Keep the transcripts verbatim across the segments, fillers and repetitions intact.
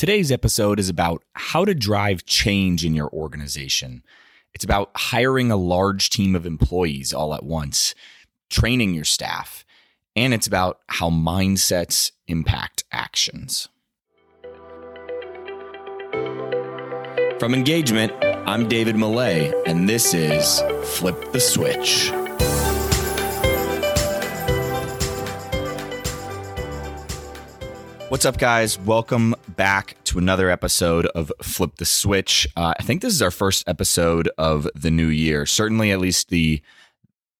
Today's episode is about how to drive change in your organization. It's about hiring a large team of employees all at once, training your staff, and it's about how mindsets impact actions. From Engagement, I'm David Millay, and this is Flip the Switch. What's up, guys? Welcome back to another episode of Flip the Switch. Uh, I think this is our first episode of the new year, certainly at least the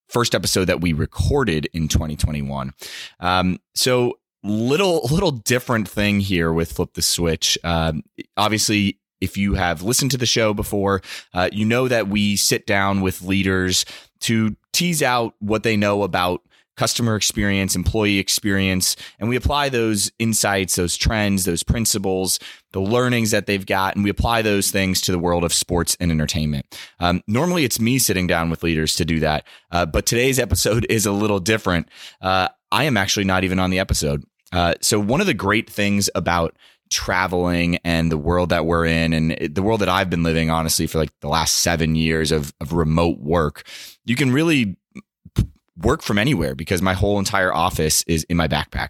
first episode that we recorded in twenty twenty-one. Um, so little, little different thing here with Flip the Switch. Um, obviously, if you have listened to the show before, uh, you know that we sit down with leaders to tease out what they know about customer experience, employee experience, and we apply those insights, those trends, those principles, the learnings that they've got, and we apply those things to the world of sports and entertainment. Um, normally, it's me sitting down with leaders to do that, uh, but today's episode is a little different. Uh, I am actually not even on the episode. Uh, so one of the great things about traveling and the world that we're in and the world that I've been living, honestly, for like the last seven years of, of remote work, you can really work from anywhere because my whole entire office is in my backpack.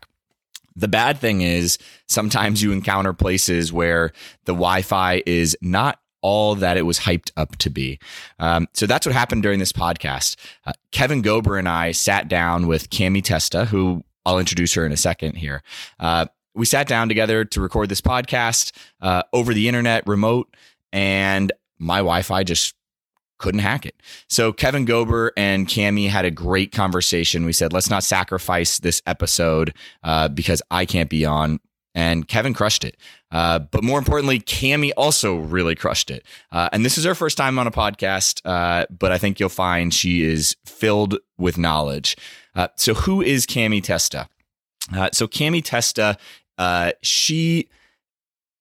The bad thing is sometimes you encounter places where the Wi-Fi is not all that it was hyped up to be. Um, so that's what happened during this podcast. Uh, Kevin Gober and I sat down with Kami Testa, who I'll introduce her in a second here. Uh, we sat down together to record this podcast uh, over the internet, remote, and my Wi-Fi just couldn't hack it. So Kevin Gober and Kami had a great conversation. We said, let's not sacrifice this episode uh, because I can't be on. And Kevin crushed it. Uh, but more importantly, Kami also really crushed it. Uh, and this is her first time on a podcast, uh, but I think you'll find she is filled with knowledge. Uh, so who is Kami Testa? Uh, so Kami Testa, uh, she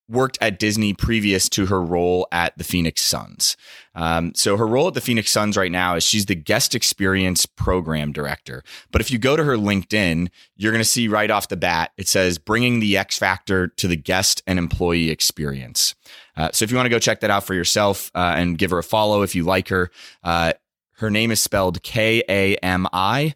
worked at Disney previous to her role at the Phoenix Suns. Um, so her role at the Phoenix Suns right now is she's the guest experience program director. But if you go to her LinkedIn, you're going to see right off the bat, it says bringing the X factor to the guest and employee experience. Uh, so if you want to go check that out for yourself uh, and give her a follow, if you like her, uh, her name is spelled K A M I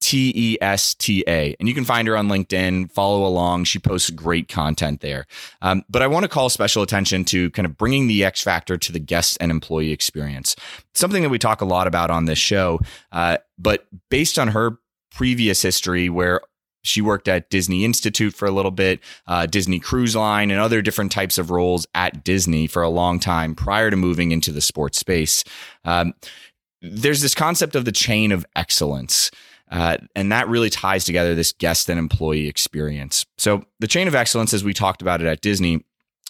T E S T A. And you can find her on LinkedIn, follow along. She posts great content there. Um, but I want to call special attention to kind of bringing the X factor to the guest and employee experience, something that we talk a lot about on this show. Uh, but based on her previous history where she worked at Disney Institute for a little bit, uh, Disney Cruise Line, and other different types of roles at Disney for a long time prior to moving into the sports space. Um, there's this concept of the chain of excellence. Uh, and that really ties together this guest and employee experience. So the chain of excellence, as we talked about it at Disney,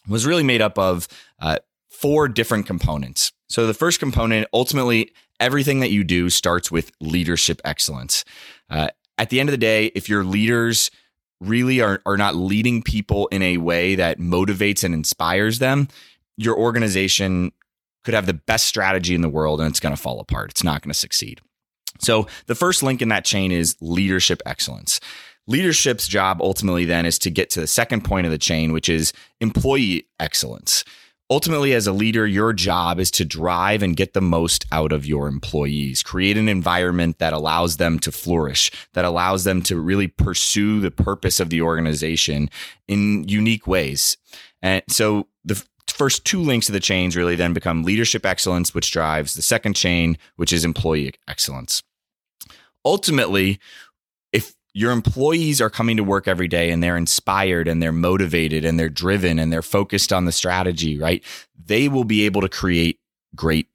was really made up of uh, four different components. So the first component, ultimately, everything that you do starts with leadership excellence. Uh, at the end of the day, if your leaders really are, are not leading people in a way that motivates and inspires them, your organization could have the best strategy in the world and it's going to fall apart. It's not going to succeed. So the first link in that chain is leadership excellence. Leadership's job ultimately then is to get to the second point of the chain, which is employee excellence. Ultimately, as a leader, your job is to drive and get the most out of your employees, create an environment that allows them to flourish, that allows them to really pursue the purpose of the organization in unique ways. And so the first two links of the chains really then become leadership excellence, which drives the second chain, which is employee excellence. Ultimately, if your employees are coming to work every day and they're inspired and they're motivated and they're driven and they're focused on the strategy, right, they will be able to create great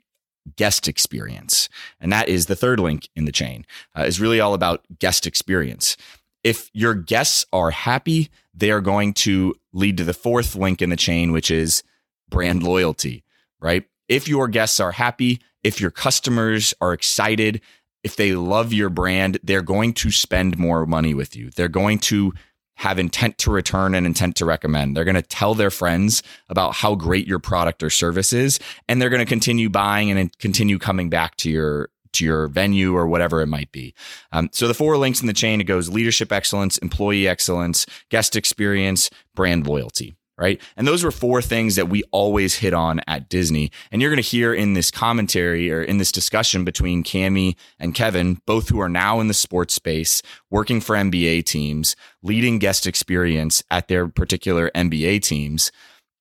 guest experience. And that is the third link in the chain, uh, is really all about guest experience. If your guests are happy, they are going to lead to the fourth link in the chain, which is brand loyalty, right? If your guests are happy, if your customers are excited, if they love your brand, they're going to spend more money with you. They're going to have intent to return and intent to recommend. They're going to tell their friends about how great your product or service is, and they're going to continue buying and continue coming back to your to your venue or whatever it might be. Um, so the four links in the chain, it goes leadership excellence, employee excellence, guest experience, brand loyalty. right? And those were four things that we always hit on at Disney. And you're going to hear in this commentary or in this discussion between Kami and Kevin, both who are now in the sports space, working for N B A teams, leading guest experience at their particular N B A teams,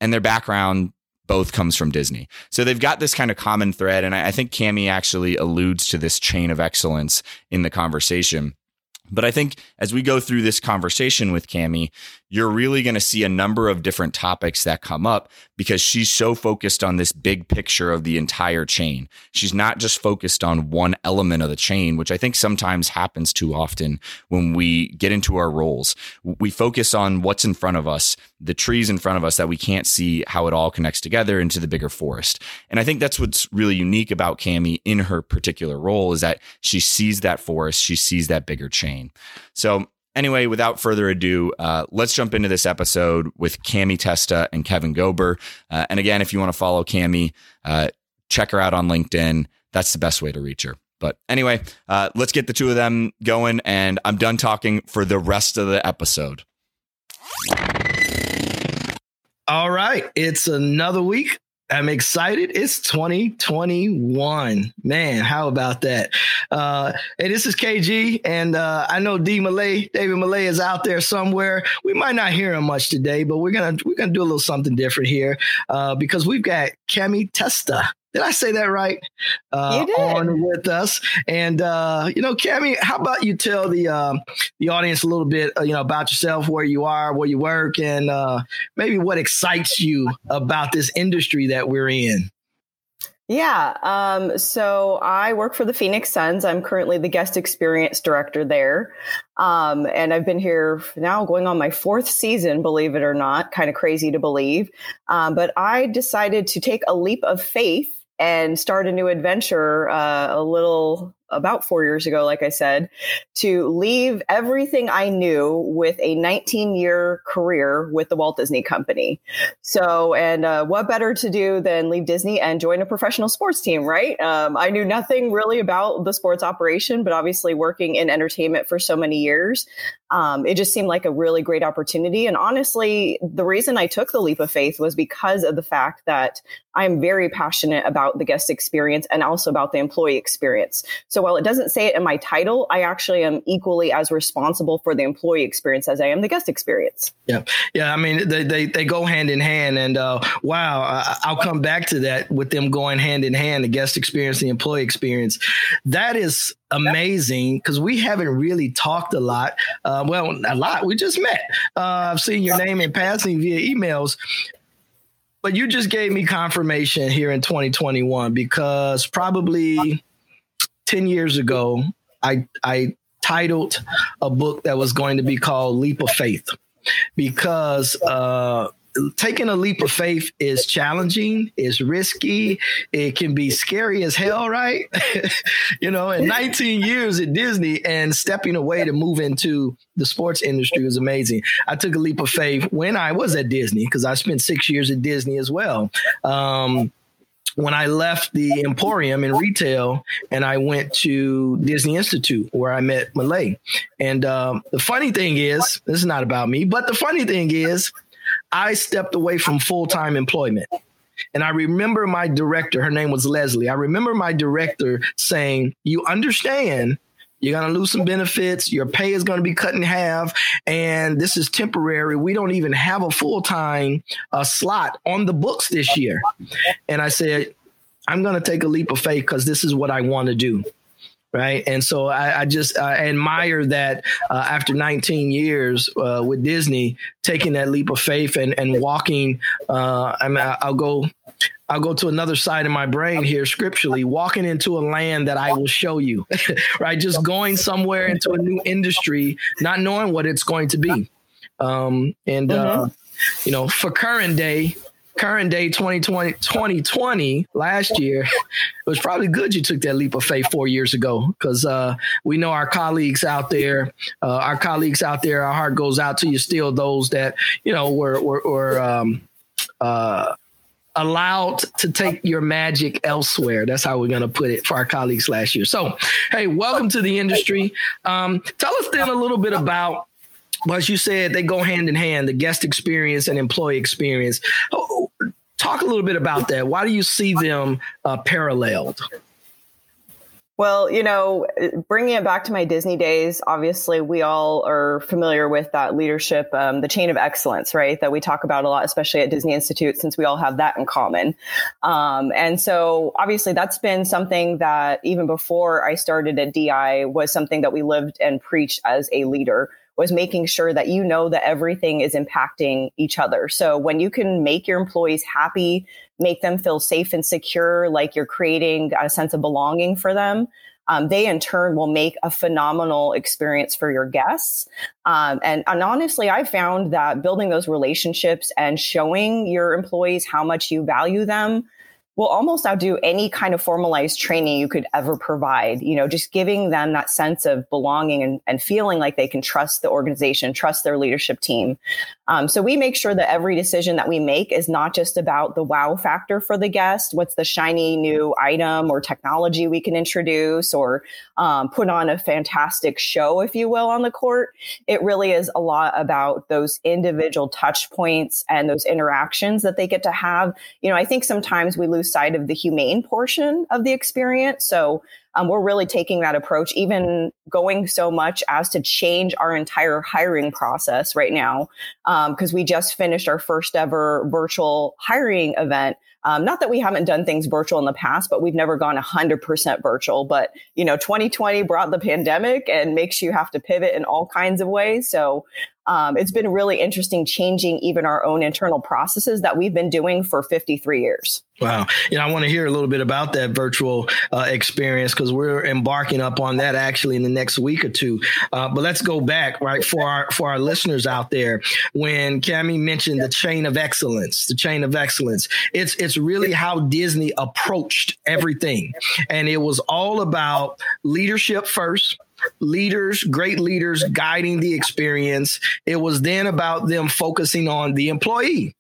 and their background both comes from Disney. So they've got this kind of common thread. And I think Kami actually alludes to this chain of excellence in the conversation. But I think as we go through this conversation with Kami, you're really going to see a number of different topics that come up because she's so focused on this big picture of the entire chain. She's not just focused on one element of the chain, which I think sometimes happens too often when we get into our roles. We focus on what's in front of us, the trees in front of us that we can't see how it all connects together into the bigger forest. And I think that's what's really unique about Kami in her particular role is that she sees that forest, she sees that bigger chain. So anyway, without further ado, uh, let's jump into this episode with Kami Testa and Kevin Gober. Uh, and again, if you want to follow Kami, uh, check her out on LinkedIn. That's the best way to reach her. But anyway, uh, let's get the two of them going. And I'm done talking for the rest of the episode. All right. It's another week. I'm excited. It's twenty twenty-one. Man, how about that? Uh, hey, this is K G, and uh, I know D. Millay, David Millay is out there somewhere. We might not hear him much today, but we're gonna we're gonna do a little something different here uh, because we've got Kami Testa. Did I say that right? Uh, you did. On with us. And, uh, you know, Kami, how about you tell the um, the audience a little bit, uh, you know, about yourself, where you are, where you work, and uh, maybe what excites you about this industry that we're in? Yeah. Um, so I work for the Phoenix Suns. I'm currently the guest experience director there. Um, and I've been here now going on my fourth season, believe it or not, kind of crazy to believe. Um, but I decided to take a leap of faith and start a new adventure uh, a little about four years ago, like I said, to leave everything I knew with a nineteen year career with the Walt Disney Company. So, and uh, what better to do than leave Disney and join a professional sports team, right? Um, I knew nothing really about the sports operation, but obviously working in entertainment for so many years, um, it just seemed like a really great opportunity. And honestly, the reason I took the leap of faith was because of the fact that I'm very passionate about the guest experience and also about the employee experience. So while it doesn't say it in my title, I actually am equally as responsible for the employee experience as I am the guest experience. Yeah. Yeah. I mean, they they, they go hand in hand. And uh, wow, I, I'll come back to that with them going hand in hand, the guest experience, the employee experience. That is amazing because we haven't really talked a lot. Uh, well, a lot. We just met. Uh, I've seen your name in passing via emails. But you just gave me confirmation here in twenty twenty-one because probably ten years ago, I I titled a book that was going to be called Leap of Faith because uh, taking a leap of faith is challenging, it's risky, it can be scary as hell, right? You know, in nineteen years at Disney and stepping away to move into the sports industry was amazing. I took a leap of faith when I was at Disney because I spent six years at Disney as well. Um When I left the Emporium in retail and I went to Disney Institute where I met Millay. And um, the funny thing is, this is not about me, but the funny thing is I stepped away from full-time employment. And I remember my director, her name was Leslie. I remember my director saying, you understand you're going to lose some benefits. Your pay is going to be cut in half. And this is temporary. We don't even have a full-time uh, slot on the books this year. And I said, I'm going to take a leap of faith because this is what I want to do. Right. And so I, I just uh, admire that uh, after nineteen years uh, with Disney, taking that leap of faith and, and walking. Uh, I mean, I'll go. I'll go to another side of my brain here scripturally, walking into a land that I will show you, right? Just going somewhere into a new industry, not knowing what it's going to be. Um, and, mm-hmm. uh, you know, for current day, current day twenty twenty, twenty twenty last year, it was probably good you took that leap of faith four years ago because uh, we know our colleagues out there, uh, our colleagues out there, our heart goes out to you still, those that, you know, were, were, were um, uh, allowed to take your magic elsewhere. That's how we're going to put it for our colleagues last year. So, hey, welcome to the industry. Um, tell us then a little bit about But as you said, they go hand in hand, the guest experience and employee experience. Oh, talk a little bit about that. Why do you see them uh, paralleled? Well, you know, bringing it back to my Disney days, obviously we all are familiar with that leadership, um, the chain of excellence, right, that we talk about a lot, especially at Disney Institute, since we all have that in common. Um, and so obviously that's been something that even before I started at D I was something that we lived and preached as a leader, was making sure that you know that everything is impacting each other. So when you can make your employees happy, make them feel safe and secure, like you're creating a sense of belonging for them, um, they in turn will make a phenomenal experience for your guests. Um, and, and honestly, I found that building those relationships and showing your employees how much you value them will almost outdo any kind of formalized training you could ever provide. You know, just giving them that sense of belonging and, and feeling like they can trust the organization, trust their leadership team. Um, so we make sure that every decision that we make is not just about the wow factor for the guest. What's the shiny new item or technology we can introduce or um, put on a fantastic show, if you will, on the court? It really is a lot about those individual touch points and those interactions that they get to have. You know, I think sometimes we lose side of the humane portion of the experience. So um, we're really taking that approach, even going so much as to change our entire hiring process right now, because um, we just finished our first ever virtual hiring event. Um, not that we haven't done things virtual in the past, but we've never gone one hundred percent virtual. But, you know, twenty twenty brought the pandemic and makes you have to pivot in all kinds of ways. So um, it's been really interesting changing even our own internal processes that we've been doing for fifty-three years. Wow. You know, I want to hear a little bit about that virtual uh, experience, because we're embarking up on that actually in the next week or two. Uh, but let's go back, right, for our for our listeners out there. When Kami mentioned the chain of excellence, the chain of excellence, it's it's really how Disney approached everything. And it was all about leadership first. Leaders, great leaders guiding the experience. It was then about them focusing on the employee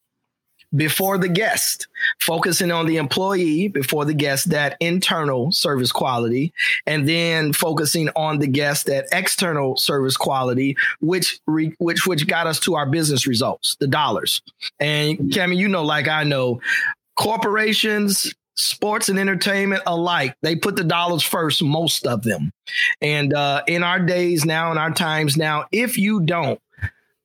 before the guest, focusing on the employee before the guest, that internal service quality, and then focusing on the guest, that external service quality, which re, which which got us to our business results, the dollars. And Kami, you know, like I know, corporations, sports and entertainment alike, they put the dollars first, most of them. And uh, in our days now, in our times now, if you don't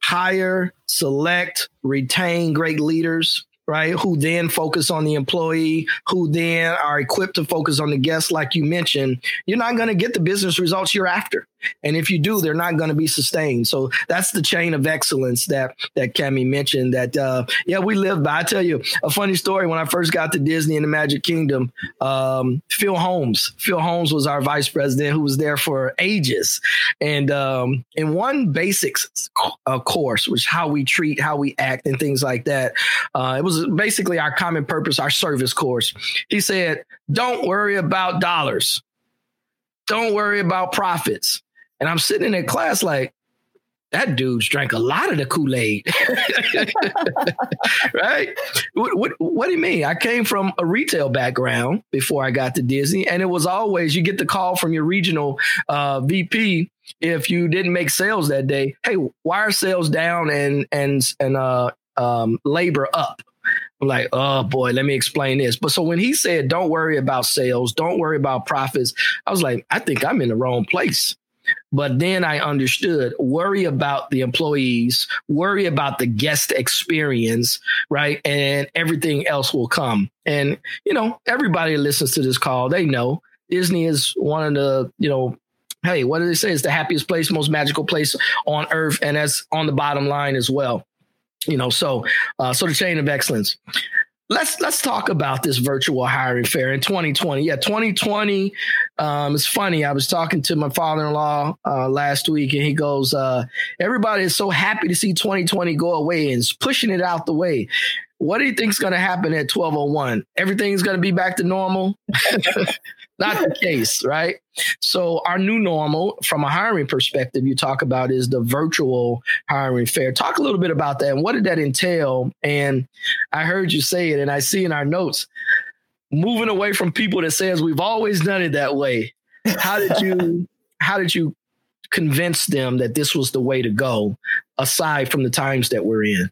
hire, select, retain great leaders, right, who then focus on the employee, who then are equipped to focus on the guest, like you mentioned, you're not going to get the business results you're after. And if you do, they're not going to be sustained. So that's the chain of excellence that that Kami mentioned that, uh, yeah, we live by. I tell you a funny story. When I first got to Disney and the Magic Kingdom, um, Phil Holmes, Phil Holmes was our vice president who was there for ages. And um, in one basics uh, course, which how we treat, how we act and things like that. Uh, it was basically our common purpose, our service course. He said, don't worry about dollars. Don't worry about profits. And I'm sitting in that class like, that dude's drank a lot of the Kool-Aid. Right? What, what, what do you mean? I came from a retail background before I got to Disney. And it was always, you get the call from your regional uh, V P if you didn't make sales that day. Hey, why are sales down and and and uh, um, labor up? I'm like, oh boy, let me explain this. But so when he said, don't worry about sales, don't worry about profits, I was like, I think I'm in the wrong place. But then I understood, worry about the employees, worry about the guest experience, right? And everything else will come. And, you know, everybody that listens to this call, they know Disney is one of the, you know, hey, what do they say? It's the happiest place, most magical place on earth. And that's on the bottom line as well. You know, so uh, so the chain of excellence. Let's let's talk about this virtual hiring fair in twenty twenty. Yeah, twenty twenty. Um, it's funny. I was talking to my father-in-law uh, last week, and he goes, uh, "Everybody is so happy to see twenty twenty go away and is pushing it out the way. What do you think is going to happen at twelve oh one? Everything's going to be back to normal." Not the case, right? So our new normal from a hiring perspective you talk about is the virtual hiring fair. Talk a little bit about that. And what did that entail? And I heard you say it, and I see in our notes, moving away from people that says we've always done it that way. How did you, how did you convinced them that this was the way to go, aside from the times that we're in?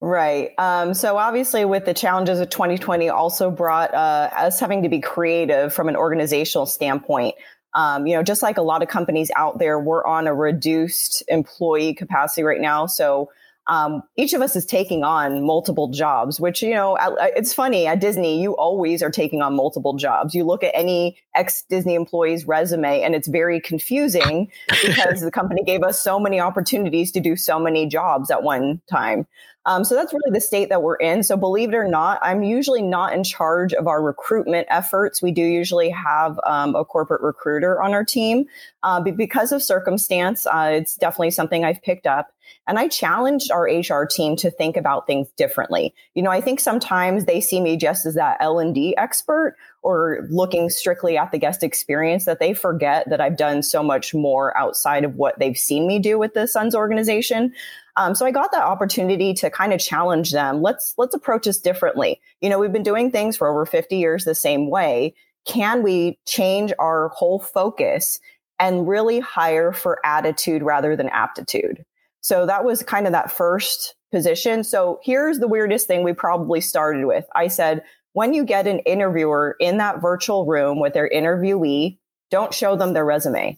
Right. Um, so obviously with the challenges of twenty twenty also brought uh, us having to be creative from an organizational standpoint. Um, you know, just like a lot of companies out there, we're on a reduced employee capacity right now. So um, each of us is taking on multiple jobs, which, you know, I, I, it's funny at Disney, you always are taking on multiple jobs. You look at any ex-Disney employee's resume and it's very confusing because the company gave us so many opportunities to do so many jobs at one time. Um, so that's really the state that we're in. So believe it or not, I'm usually not in charge of our recruitment efforts. We do usually have um, a corporate recruiter on our team. Uh, but because of circumstance, uh, it's definitely something I've picked up. And I challenged our H R team to think about things differently. You know, I think sometimes they see me just as that L and D expert or looking strictly at the guest experience that they forget that I've done so much more outside of what they've seen me do with the Suns organization. Um, so I got that opportunity to kind of challenge them. Let's let's approach this differently. You know, we've been doing things for over fifty years the same way. Can we change our whole focus and really hire for attitude rather than aptitude? So that was kind of that first position. So here's the weirdest thing we probably started with. I said, when you get an interviewer in that virtual room with their interviewee, don't show them their resume.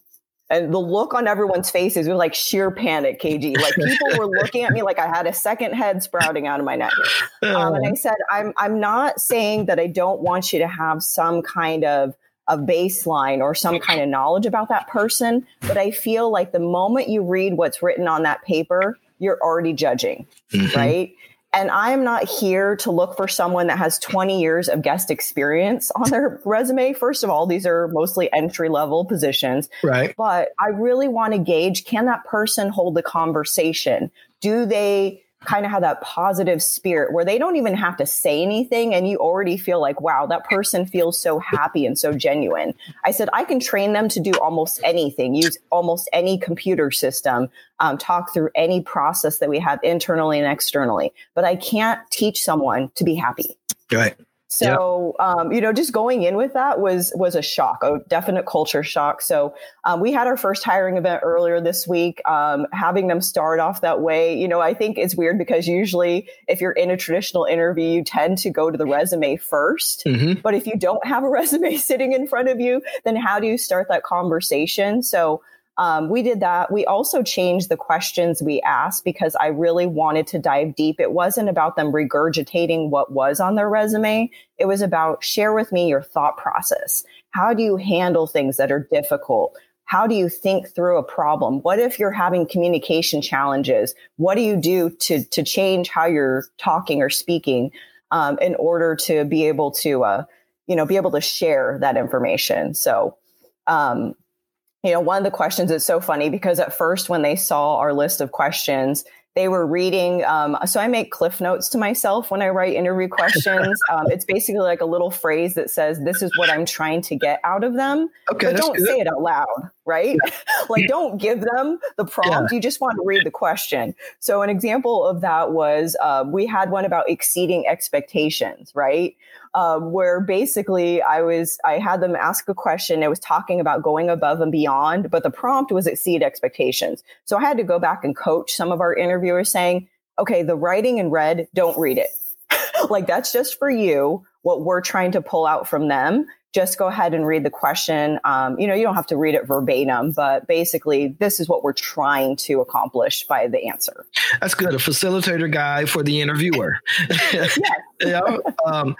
And the look on everyone's faces was like sheer panic, K G. Like people were looking at me like I had a second head sprouting out of my neck. Um, and I said, I'm I'm not saying that I don't want you to have some kind of a baseline or some kind of knowledge about that person. But I feel like the moment you read what's written on that paper, you're already judging, mm-hmm. right? And I'm not here to look for someone that has twenty years of guest experience on their resume. First of all, these are mostly entry-level positions. Right. But I really want to gauge, can that person hold the conversation? Do they kind of have that positive spirit where they don't even have to say anything and you already feel like, wow, that person feels so happy and so genuine. I said, I can train them to do almost anything, use almost any computer system, um, talk through any process that we have internally and externally, but I can't teach someone to be happy. Right. So, yeah. um, you know, just going in with that was was a shock, a definite culture shock. So um, we had our first hiring event earlier this week, um, having them start off that way. You know, I think it's weird because usually if you're in a traditional interview, you tend to go to the resume first. Mm-hmm. But if you don't have a resume sitting in front of you, then how do you start that conversation? So um, we did that. We also changed the questions we asked because I really wanted to dive deep. It wasn't about them regurgitating what was on their resume. It was about share with me your thought process. How do you handle things that are difficult? How do you think through a problem? What if you're having communication challenges? What do you do to, to change how you're talking or speaking um, in order to be able to, uh, you know, be able to share that information? So, um, you know, one of the questions is so funny because at first when they saw our list of questions, they were reading. Um, so I make cliff notes to myself when I write interview questions. Um, it's basically like a little phrase that says, this is what I'm trying to get out of them. Okay, but don't good. say it out loud, right? Yeah. Like don't give them the prompt. Yeah. You just want to read the question. So an example of that was uh, we had one about exceeding expectations, right? Uh, where basically I was, I had them ask a question. It was talking about going above and beyond, but the prompt was exceed expectations. So I had to go back and coach some of our interviewers saying, okay, the writing in red, don't read it. Like that's just for you. What we're trying to pull out from them, just go ahead and read the question. Um, you know, you don't have to read it verbatim, but basically this is what we're trying to accomplish by the answer. That's good. A facilitator guy for the interviewer. Yes. You know, um,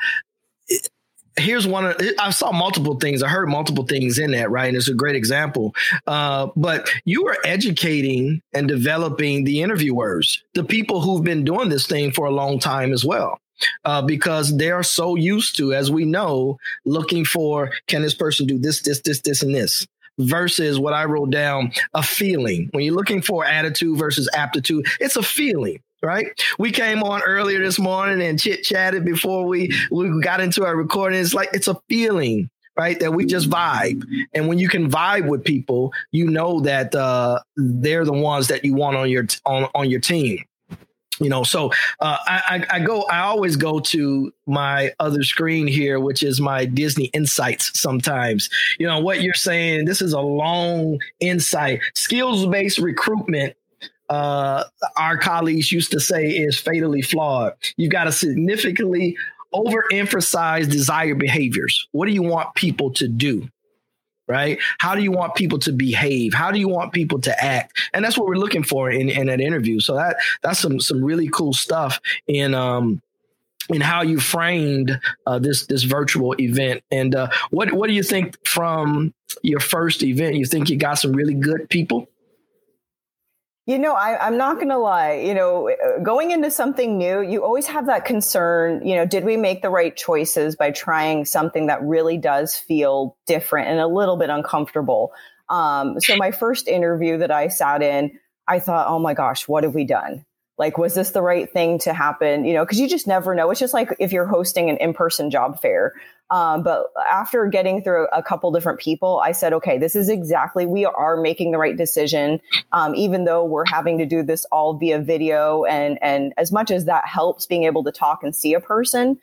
here's one of, I saw multiple things. I heard multiple things in that, right? And it's a great example. Uh, but you are educating and developing the interviewers, the people who've been doing this thing for a long time as well. Uh, because they are so used to, as we know, looking for, can this person do this, this, this, this, and this? Versus what I wrote down, a feeling. When you're looking for attitude versus aptitude, it's a feeling. Right. We came on earlier this morning and chit chatted before we, we got into our recording. It's like it's a feeling, right, that we just vibe. And when you can vibe with people, you know that uh, they're the ones that you want on your on, on your team. You know, so uh, I, I go, I always go to my other screen here, which is my Disney Insights sometimes. You know, what you're saying, this is a long insight. Skills-based recruitment, uh, our colleagues used to say, is fatally flawed. You've got to significantly overemphasize desired behaviors. What do you want people to do? Right? How do you want people to behave? How do you want people to act? And that's what we're looking for in, in an interview. So that that's some some really cool stuff in um in how you framed uh, this this virtual event. And uh, what what do you think from your first event? You think you got some really good people? You know, I, I'm not going to lie, you know, going into something new, you always have that concern, you know, did we make the right choices by trying something that really does feel different and a little bit uncomfortable? Um, so my first interview that I sat in, I thought, oh, my gosh, what have we done? Like, was this the right thing to happen? You know, because you just never know. It's just like if you're hosting an in-person job fair. Um, but after getting through a couple different people, I said, okay, this is exactly, we are making the right decision. Um, even though we're having to do this all via video, and, and as much as that helps being able to talk and see a person,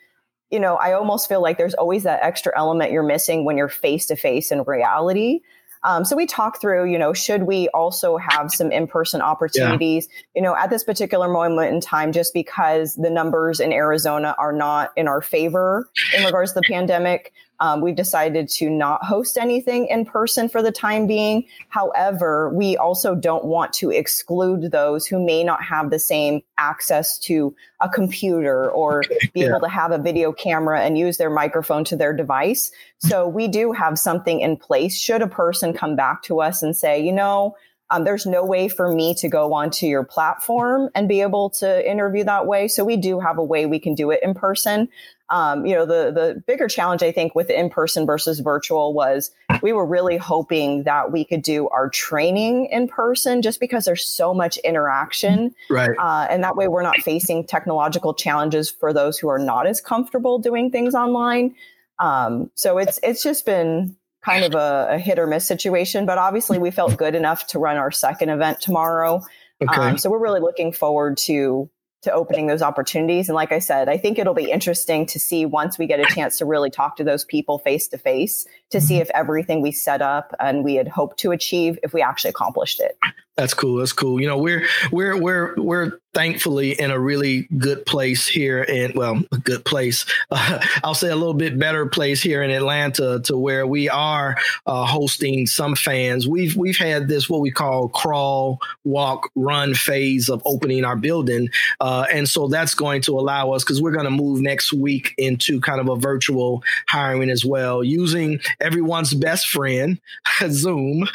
you know, I almost feel like there's always that extra element you're missing when you're face to face in reality. Um, so we talked through, you know, should we also have some in-person opportunities, yeah. you know, at this particular moment in time, just because the numbers in Arizona are not in our favor in regards to the pandemic. Um, we've decided to not host anything in person for the time being. However, we also don't want to exclude those who may not have the same access to a computer or be yeah. able to have a video camera and use their microphone to their device. So we do have something in place. Should a person come back to us and say, you know, um, there's no way for me to go onto your platform and be able to interview that way. So we do have a way we can do it in person. Um, you know, the, the bigger challenge, I think, with in-person versus virtual was we were really hoping that we could do our training in person just because there's so much interaction. Right. Uh, and that way we're not facing technological challenges for those who are not as comfortable doing things online. Um, so it's it's just been kind of a, a hit or miss situation. But obviously, we felt good enough to run our second event tomorrow. Okay. Um, so we're really looking forward to to opening those opportunities. And like I said, I think it'll be interesting to see once we get a chance to really talk to those people face to face to see if everything we set up and we had hoped to achieve, if we actually accomplished it. That's cool. That's cool. You know, we're, we're, we're, we're thankfully in a really good place here in, well, a good place. Uh, I'll say a little bit better place here in Atlanta to where we are uh, hosting some fans. We've, we've had this, what we call crawl, walk, run phase of opening our building. Uh, and so that's going to allow us, because we're going to move next week into kind of a virtual hiring as well, using everyone's best friend, Zoom.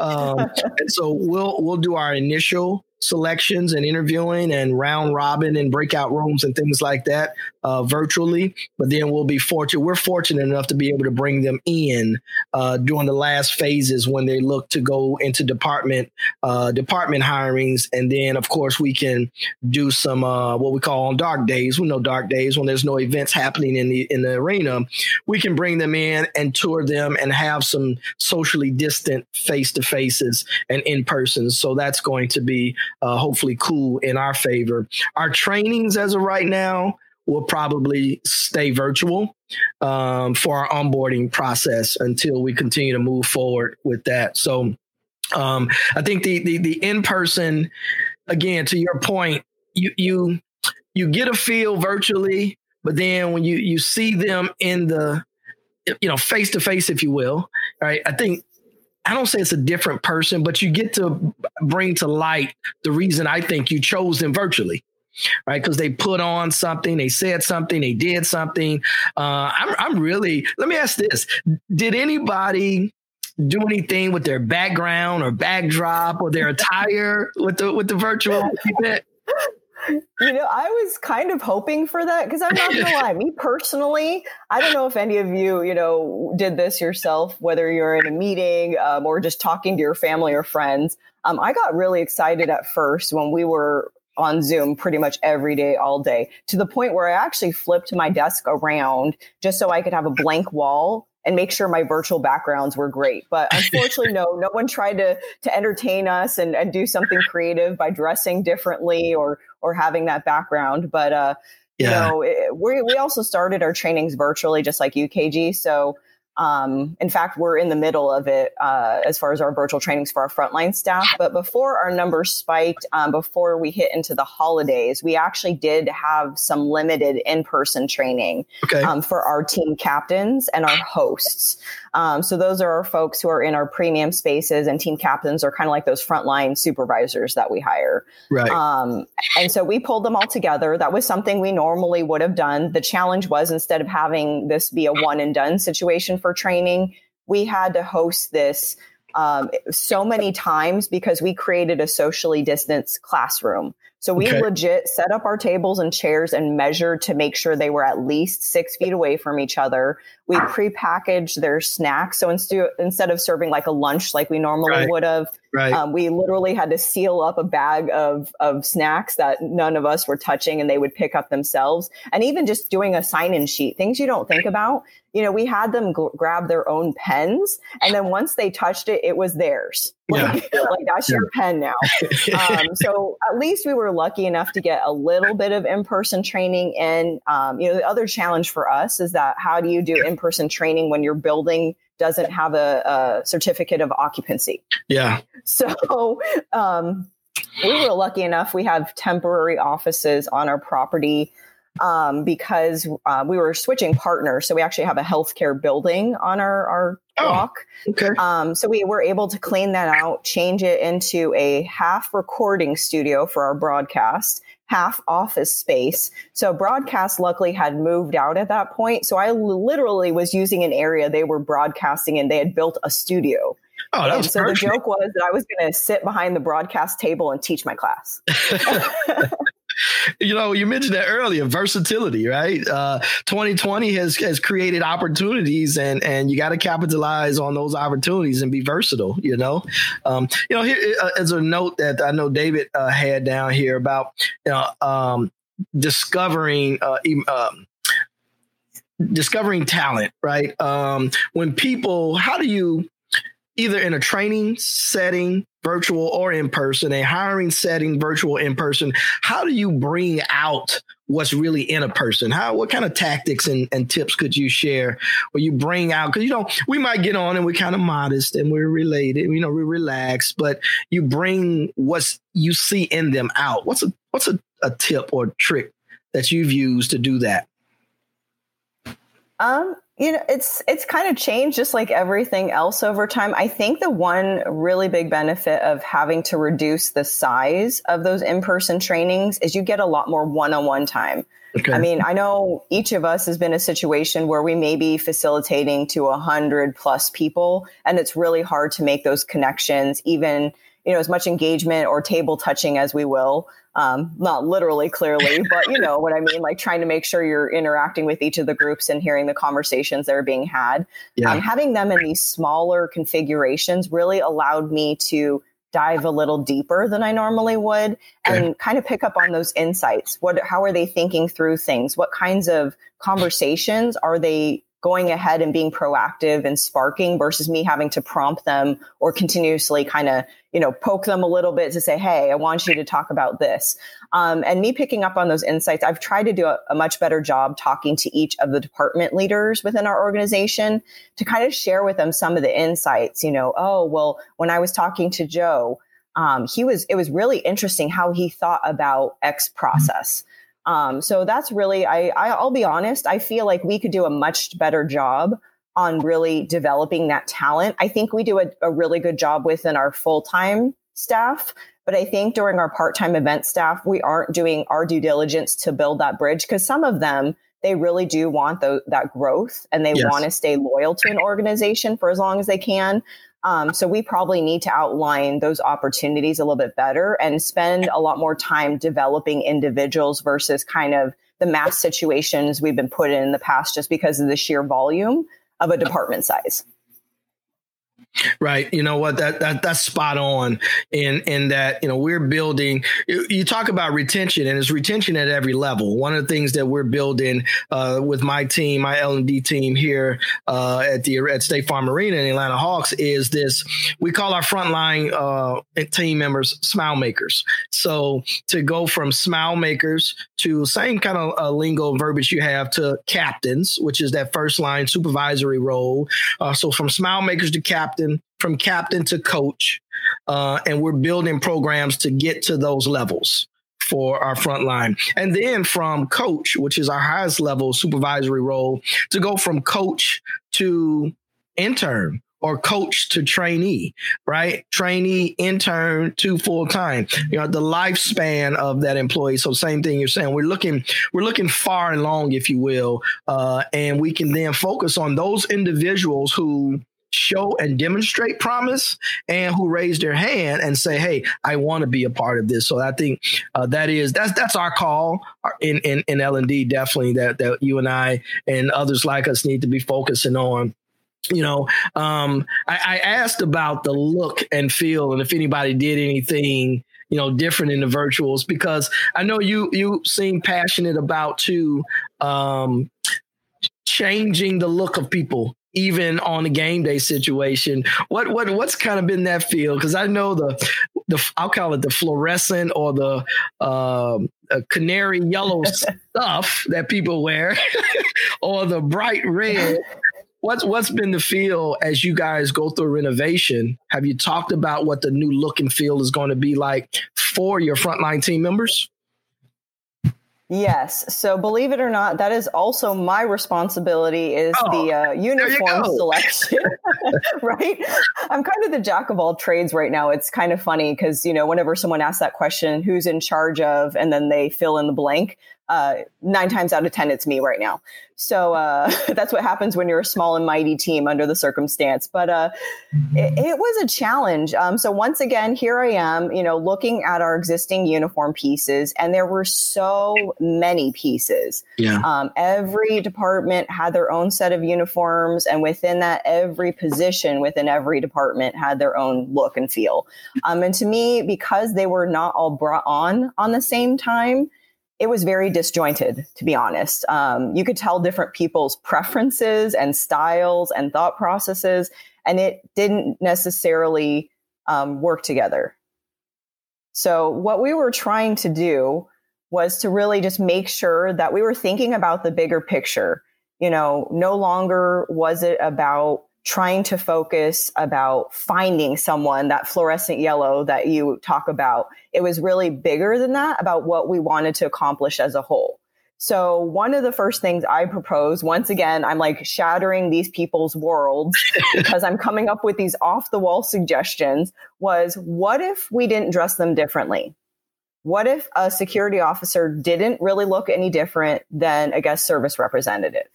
um, and so we'll we'll do our initial selections and interviewing and round robin and breakout rooms and things like that uh, virtually. But then we'll be fortunate. We're fortunate enough to be able to bring them in uh, during the last phases when they look to go into department uh, department hirings. And then, of course, we can do some uh, what we call on dark days. We know dark days when there's no events happening in the in the arena. We can bring them in and tour them and have some socially distant face to faces and in person. So that's going to be Uh, hopefully cool in our favor. Our trainings as of right now will probably stay virtual um, for our onboarding process until we continue to move forward with that. So um, I think the, the, the in-person, again, to your point, you, you, you get a feel virtually, but then when you, you see them in the, you know, face to face, if you will, right? I think, I don't say it's a different person, but you get to bring to light the reason I think you chose them virtually, right? Because they put on something, they said something, they did something. Uh, I'm, I'm really, let me ask this. Did anybody do anything with their background or backdrop or their attire with the, with the virtual event? You know, I was kind of hoping for that because I'm not going to lie. Me personally, I don't know if any of you, you know, did this yourself, whether you're in a meeting um, or just talking to your family or friends. Um, I got really excited at first when we were on Zoom pretty much every day, all day, to the point where I actually flipped my desk around just so I could have a blank wall and make sure my virtual backgrounds were great. But unfortunately, no, no one tried to to entertain us and, and do something creative by dressing differently or or having that background. But, uh, yeah. you know, it, we, we also started our trainings virtually, just like U K G. So, um, in fact, we're in the middle of it, uh, as far as our virtual trainings for our frontline staff. But before our numbers spiked, um, before we hit into the holidays, we actually did have some limited in-person training, okay. um, for our team captains and our hosts. Um, so those are our folks who are in our premium spaces, and team captains are kind of like those frontline supervisors that we hire. Right. Um, and so we pulled them all together. That was something we normally would have done. The challenge was, instead of having this be a one and done situation for training, we had to host this um, so many times because we created a socially distanced classroom. So we okay. legit set up our tables and chairs and measured to make sure they were at least six feet away from each other. We prepackaged their snacks. So instead instead of serving like a lunch like we normally right. would have, right. um, we literally had to seal up a bag of, of snacks that none of us were touching and they would pick up themselves. And even just doing a sign-in sheet, things you don't think about. You know, we had them g- grab their own pens, and then once they touched it, it was theirs. Like, yeah. like that's yeah. your pen now. Um, so at least we were lucky enough to get a little bit of in-person training in. Um, you know, the other challenge for us is that how do you do in-person training when your building doesn't have a, a certificate of occupancy? Yeah. So um, we were lucky enough. We have temporary offices on our property um, because uh, we were switching partners. So we actually have a healthcare building on our, our Oh, walk. Okay. Um, so we were able to clean that out, change it into a half recording studio for our broadcast, half office space. So broadcast luckily had moved out at that point. So I literally was using an area they were broadcasting in. They had built a studio. Oh, that was so perfect. The joke was that I was going to sit behind the broadcast table and teach my class. You know, you mentioned that earlier, versatility, right? Uh, twenty twenty has, has created opportunities, and, and you got to capitalize on those opportunities and be versatile, you know? Um, you know, here uh, is a note that I know David uh, had down here about, you know, um, discovering, uh, um, discovering talent, right? Um, when people, how do you, either in a training setting, virtual or in person, a hiring setting, virtual, in person, how do you bring out what's really in a person? How, what kind of tactics and, and tips could you share where you bring out? Because, you know, we might get on and we're kind of modest and we're related, you know, we relax, but you bring what you see in them out. What's a, what's a, a tip or trick that you've used to do that? Um. You know, it's it's kind of changed just like everything else over time. I think the one really big benefit of having to reduce the size of those in-person trainings is you get a lot more one-on-one time. Okay. I mean, I know each of us has been in a situation where we may be facilitating to one hundred plus people, and it's really hard to make those connections, even, you know, as much engagement or table touching as we will. Um, not literally clearly, but you know what I mean, like trying to make sure you're interacting with each of the groups and hearing the conversations that are being had. Yeah. Um, having them in these smaller configurations really allowed me to dive a little deeper than I normally would and yeah. kind of pick up on those insights. What, how are they thinking through things? What kinds of conversations are they going ahead and being proactive and sparking versus me having to prompt them or continuously kind of, you know, poke them a little bit to say, hey, I want you to talk about this. Um, and me picking up on those insights, I've tried to do a, a much better job talking to each of the department leaders within our organization to kind of share with them some of the insights, you know, oh, well, when I was talking to Joe, um, he was, it was really interesting how he thought about X process. Mm-hmm. Um, so that's really, I, I'll be honest, I feel like we could do a much better job on really developing that talent. I think we do a, a really good job within our full-time staff, but I think during our part-time event staff, we aren't doing our due diligence to build that bridge because some of them, they really do want the, that growth and they yes. want to stay loyal to an organization for as long as they can. Um, so we probably need to outline those opportunities a little bit better and spend a lot more time developing individuals versus kind of the mass situations we've been put in in the past just because of the sheer volume of a department size. Right. You know what? That, that that's spot on in, in that, you know, we're building, you, you talk about retention, and it's retention at every level. One of the things that we're building uh, with my team, my L and D team here uh, at the at State Farm Arena and Atlanta Hawks is this, we call our frontline uh, team members smile makers. So to go from smile makers to same kind of uh, lingo and verbiage you have to captains, which is that first line supervisory role. Uh, so from smile makers to captains, from captain to coach, uh, and we're building programs to get to those levels for our front line. And then from coach, which is our highest level supervisory role, to go from coach to intern or coach to trainee, right? Trainee, intern to full time, you know, the lifespan of that employee. So same thing you're saying, we're looking, we're looking far and long, if you will. Uh, and we can then focus on those individuals who show and demonstrate promise and who raise their hand and say, hey, I want to be a part of this. So I think uh, that is that's that's our call in, in, in L and D, definitely that, that you and I and others like us need to be focusing on. You know, um, I, I asked about the look and feel and if anybody did anything, you know, different in the virtuals, because I know you you seem passionate about too um, changing the look of people. Even on a game day situation, what what what's kind of been that feel? Because I know the the I'll call it the fluorescent or the uh, canary yellow stuff that people wear, or the bright red. What's what's been the feel as you guys go through renovation? Have you talked about what the new look and feel is going to be like for your frontline team members? Yes. So believe it or not, that is also my responsibility is oh, the uh, uniform selection, right? I'm kind of the jack of all trades right now. It's kind of funny because, you know, whenever someone asks that question, who's in charge of, and then they fill in the blank, uh, nine times out of ten, it's me right now. So uh, that's what happens when you're a small and mighty team under the circumstance. But uh, it, it was a challenge. Um, so once again, here I am, you know, looking at our existing uniform pieces, and there were so many pieces. Yeah. Um, every department had their own set of uniforms, and within that, every position within every department had their own look and feel. Um, and to me, because they were not all brought on on the same time, it was very disjointed, to be honest. Um, you could tell different people's preferences and styles and thought processes, and it didn't necessarily um, work together. So what we were trying to do was to really just make sure that we were thinking about the bigger picture. You know, no longer was it about trying to focus about finding someone, that fluorescent yellow that you talk about. It was really bigger than that, about what we wanted to accomplish as a whole. So one of the first things I proposed, once again, I'm like shattering these people's worlds because I'm coming up with these off the wall suggestions, was what if we didn't dress them differently? What if a security officer didn't really look any different than a guest service representative?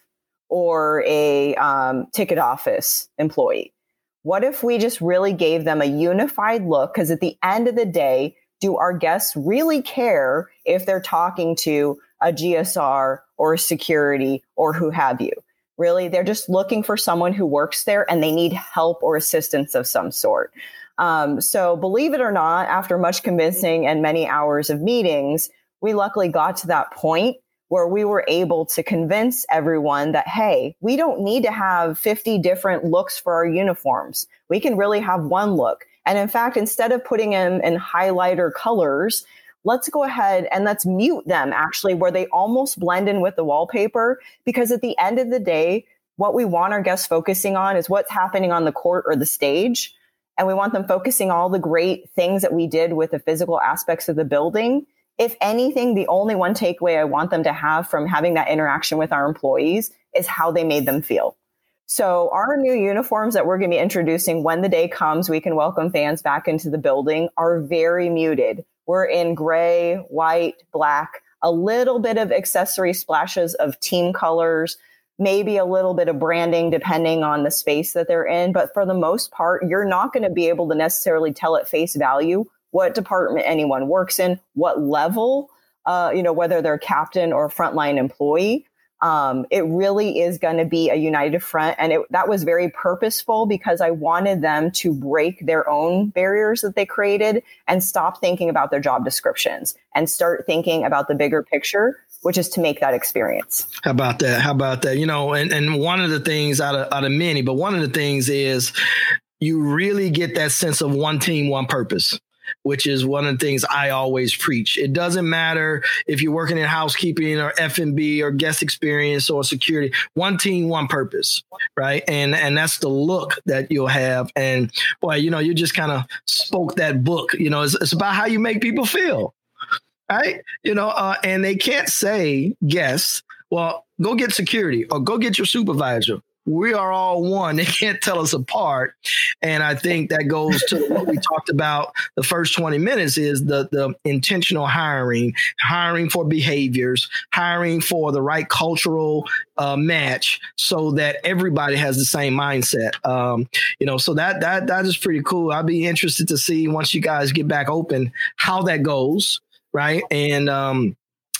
Or a um, ticket office employee? What if we just really gave them a unified look? Because at the end of the day, do our guests really care if they're talking to a G S R or security or who have you? Really, they're just looking for someone who works there and they need help or assistance of some sort. Um, so believe it or not, after much convincing and many hours of meetings, we luckily got to that point where we were able to convince everyone that, hey, we don't need to have fifty different looks for our uniforms. We can really have one look. And in fact, instead of putting them in highlighter colors, let's go ahead and let's mute them actually where they almost blend in with the wallpaper. Because at the end of the day, what we want our guests focusing on is what's happening on the court or the stage. And we want them focusing all the great things that we did with the physical aspects of the building. If anything, the only one takeaway I want them to have from having that interaction with our employees is how they made them feel. So our new uniforms that we're going to be introducing when the day comes, we can welcome fans back into the building, are very muted. We're in gray, white, black, a little bit of accessory splashes of team colors, maybe a little bit of branding depending on the space that they're in. But for the most part, you're not going to be able to necessarily tell at face value what department anyone works in, what level, uh, you know, whether they're captain or frontline employee. Um, it really is going to be a united front. And it, that was very purposeful because I wanted them to break their own barriers that they created and stop thinking about their job descriptions and start thinking about the bigger picture, which is to make that experience. How about that? How about that? You know, and, and one of the things out of, out of many, but one of the things is you really get that sense of one team, one purpose, which is one of the things I always preach. It doesn't matter if you're working in housekeeping or F and B or guest experience or security, one team, one purpose, right? And and that's the look that you'll have. And boy, you know, you just kind of spoke that book. You know, it's, it's about how you make people feel, right? You know, uh, and they can't say, guests, well, go get security or go get your supervisor. We are all one. They can't tell us apart. And I think that goes to what we talked about the first twenty minutes is the, the intentional hiring, hiring for behaviors, hiring for the right cultural uh, match so that everybody has the same mindset. Um, you know, so that that that is pretty cool. I'd be interested to see once you guys get back open, how that goes. Right. And um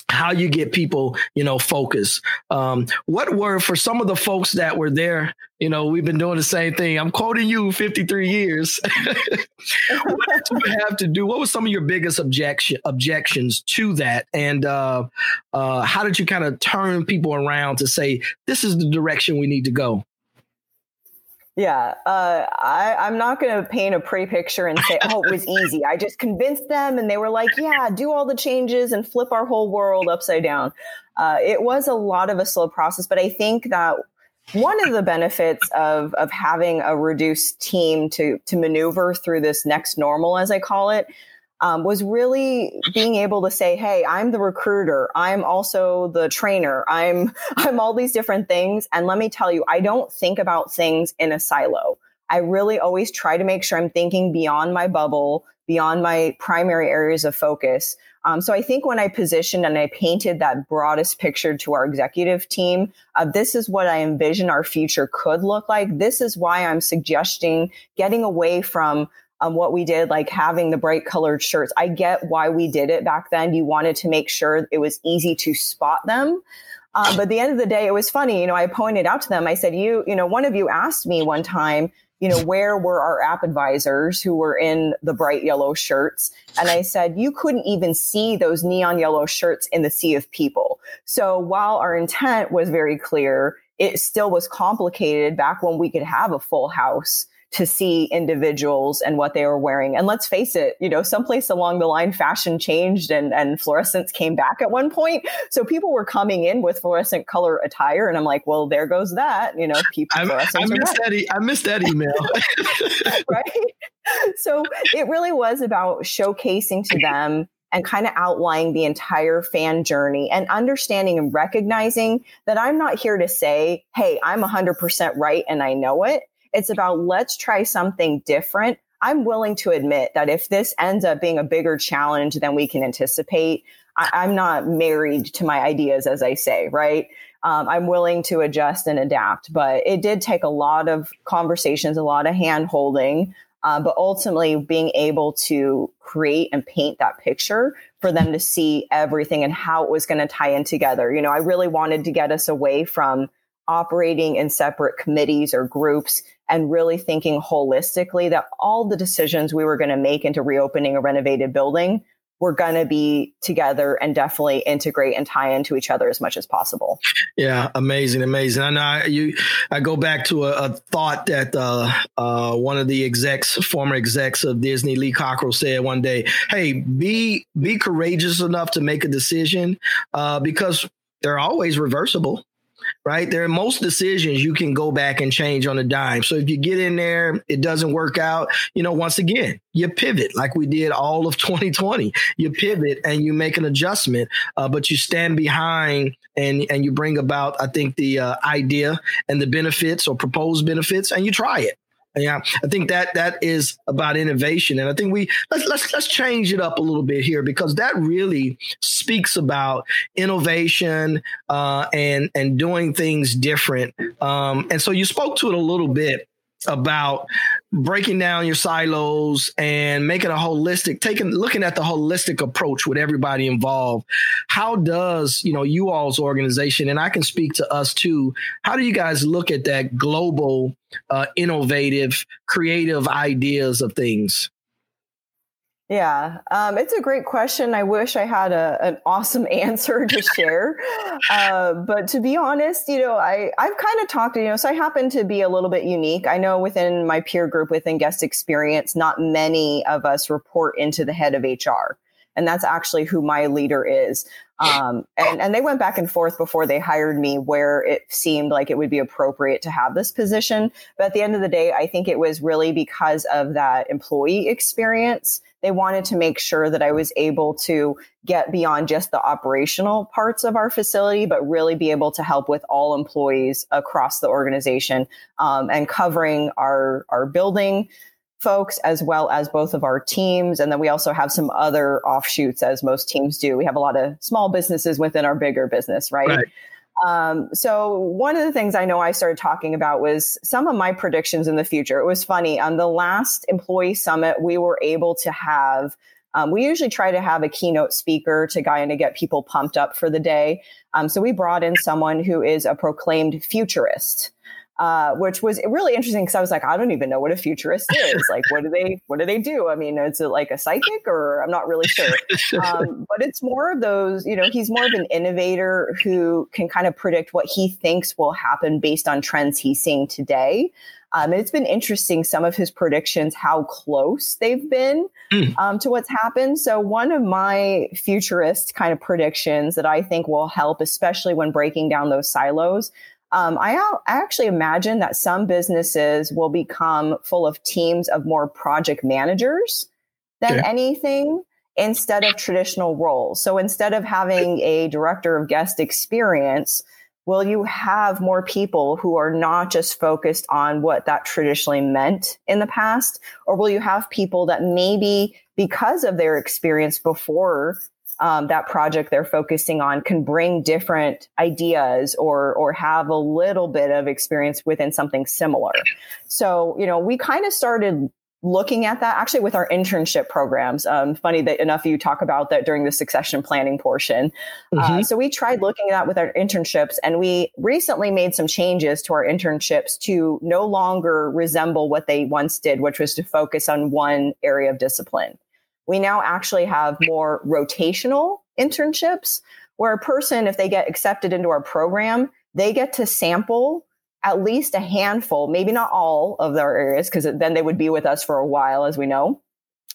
how you get people, you know, focused. Um, what were, for some of the folks that were there, you know, we've been doing the same thing. I'm quoting you fifty-three years. What did you have to do? What were some of your biggest objection, objections to that? And uh, uh, how did you kind of turn people around to say, this is the direction we need to go? Yeah, uh, I, I'm not going to paint a pretty picture and say, oh, it was easy. I just convinced them and they were like, yeah, do all the changes and flip our whole world upside down. Uh, it was a lot of a slow process, but I think that one of the benefits of of having a reduced team to to maneuver through this next normal, as I call it, Um, was really being able to say, hey, I'm the recruiter. I'm also the trainer. I'm, I'm all these different things. And let me tell you, I don't think about things in a silo. I really always try to make sure I'm thinking beyond my bubble, beyond my primary areas of focus. Um, so I think when I positioned and I painted that broadest picture to our executive team, uh, this is what I envision our future could look like. This is why I'm suggesting getting away from Um, what we did, like having the bright colored shirts. I get why we did it back then. You wanted to make sure it was easy to spot them. Um, but at the end of the day, it was funny. You know, I pointed out to them, I said, you, you know, one of you asked me one time, you know, where were our app advisors who were in the bright yellow shirts? And I said, you couldn't even see those neon yellow shirts in the sea of people. So while our intent was very clear, it still was complicated back when we could have a full house to see individuals and what they were wearing. And let's face it, you know, someplace along the line, fashion changed and, and fluorescents came back at one point. So people were coming in with fluorescent color attire. And I'm like, well, there goes that, you know, people. I, I, missed, that e- I missed that email. Right. So it really was about showcasing to them and kind of outlining the entire fan journey and understanding and recognizing that I'm not here to say, hey, I'm one hundred percent right and I know it. It's about let's try something different. I'm willing to admit that if this ends up being a bigger challenge than we can anticipate, I, I'm not married to my ideas, as I say, right? Um, I'm willing to adjust and adapt. But it did take a lot of conversations, a lot of hand holding, uh, but ultimately being able to create and paint that picture for them to see everything and how it was going to tie in together. You know, I really wanted to get us away from operating in separate committees or groups and really thinking holistically that all the decisions we were going to make into reopening a renovated building were going to be together and definitely integrate and tie into each other as much as possible. Yeah. Amazing. Amazing. And I, you, I go back to a, a thought that uh, uh, one of the execs, former execs of Disney, Lee Cockerell, said one day, hey, be, be courageous enough to make a decision uh, because they're always reversible. Right. There are most decisions you can go back and change on a dime. So if you get in there, it doesn't work out. You know, once again, you pivot like we did all of twenty twenty. You pivot and you make an adjustment, uh, but you stand behind and, and you bring about, I think, the uh, idea and the benefits or proposed benefits and you try it. Yeah, I think that that is about innovation. And I think we let's let's let's change it up a little bit here, because that really speaks about innovation uh, and and doing things different. Um, and so you spoke to it a little bit. about breaking down your silos and making a holistic, taking, looking at the holistic approach with everybody involved. How does, you know, you all's organization, and I can speak to us too, how do you guys look at that global, uh, innovative, creative ideas of things? Yeah, um, it's a great question. I wish I had a, an awesome answer to share. Uh, but to be honest, you know, I, I've kind of talked, you know, so I happen to be a little bit unique. I know within my peer group, within guest experience, not many of us report into the head of H R. And that's actually who my leader is. Um, and, and they went back and forth before they hired me where it seemed like it would be appropriate to have this position. But at the end of the day, I think it was really because of that employee experience. They wanted to make sure that I was able to get beyond just the operational parts of our facility, but really be able to help with all employees across the organization, um, and covering our, our building folks, as well as both of our teams. And then we also have some other offshoots, as most teams do. We have a lot of small businesses within our bigger business, right? Right. Um, so one of the things I know I started talking about was some of my predictions in the future. It was funny. On the last employee summit, we were able to have, um, we usually try to have a keynote speaker to kind of get people pumped up for the day. Um, so we brought in someone who is a proclaimed futurist. Uh, which was really interesting because I was like, I don't even know what a futurist is. Like, what do they, what do they do? I mean, is it like a psychic, or I'm not really sure. Um, but it's more of those, you know, he's more of an innovator who can kind of predict what he thinks will happen based on trends he's seeing today. Um, and it's been interesting, some of his predictions, how close they've been mm. um, to what's happened. So one of my futurist kind of predictions that I think will help, especially when breaking down those silos, Um, I, I actually imagine that some businesses will become full of teams of more project managers than okay. anything, instead of traditional roles. So instead of having a director of guest experience, will you have more people who are not just focused on what that traditionally meant in the past? Or will you have people that maybe because of their experience before Um, that project they're focusing on can bring different ideas or or have a little bit of experience within something similar? So, you know, we kind of started looking at that actually with our internship programs. Um, funny that enough you talk about that during the succession planning portion. Mm-hmm. Uh, so we tried looking at that with our internships, and we recently made some changes to our internships to no longer resemble what they once did, which was to focus on one area of discipline. We now actually have more rotational internships where a person, if they get accepted into our program, they get to sample at least a handful, maybe not all of their areas, because then they would be with us for a while, as we know,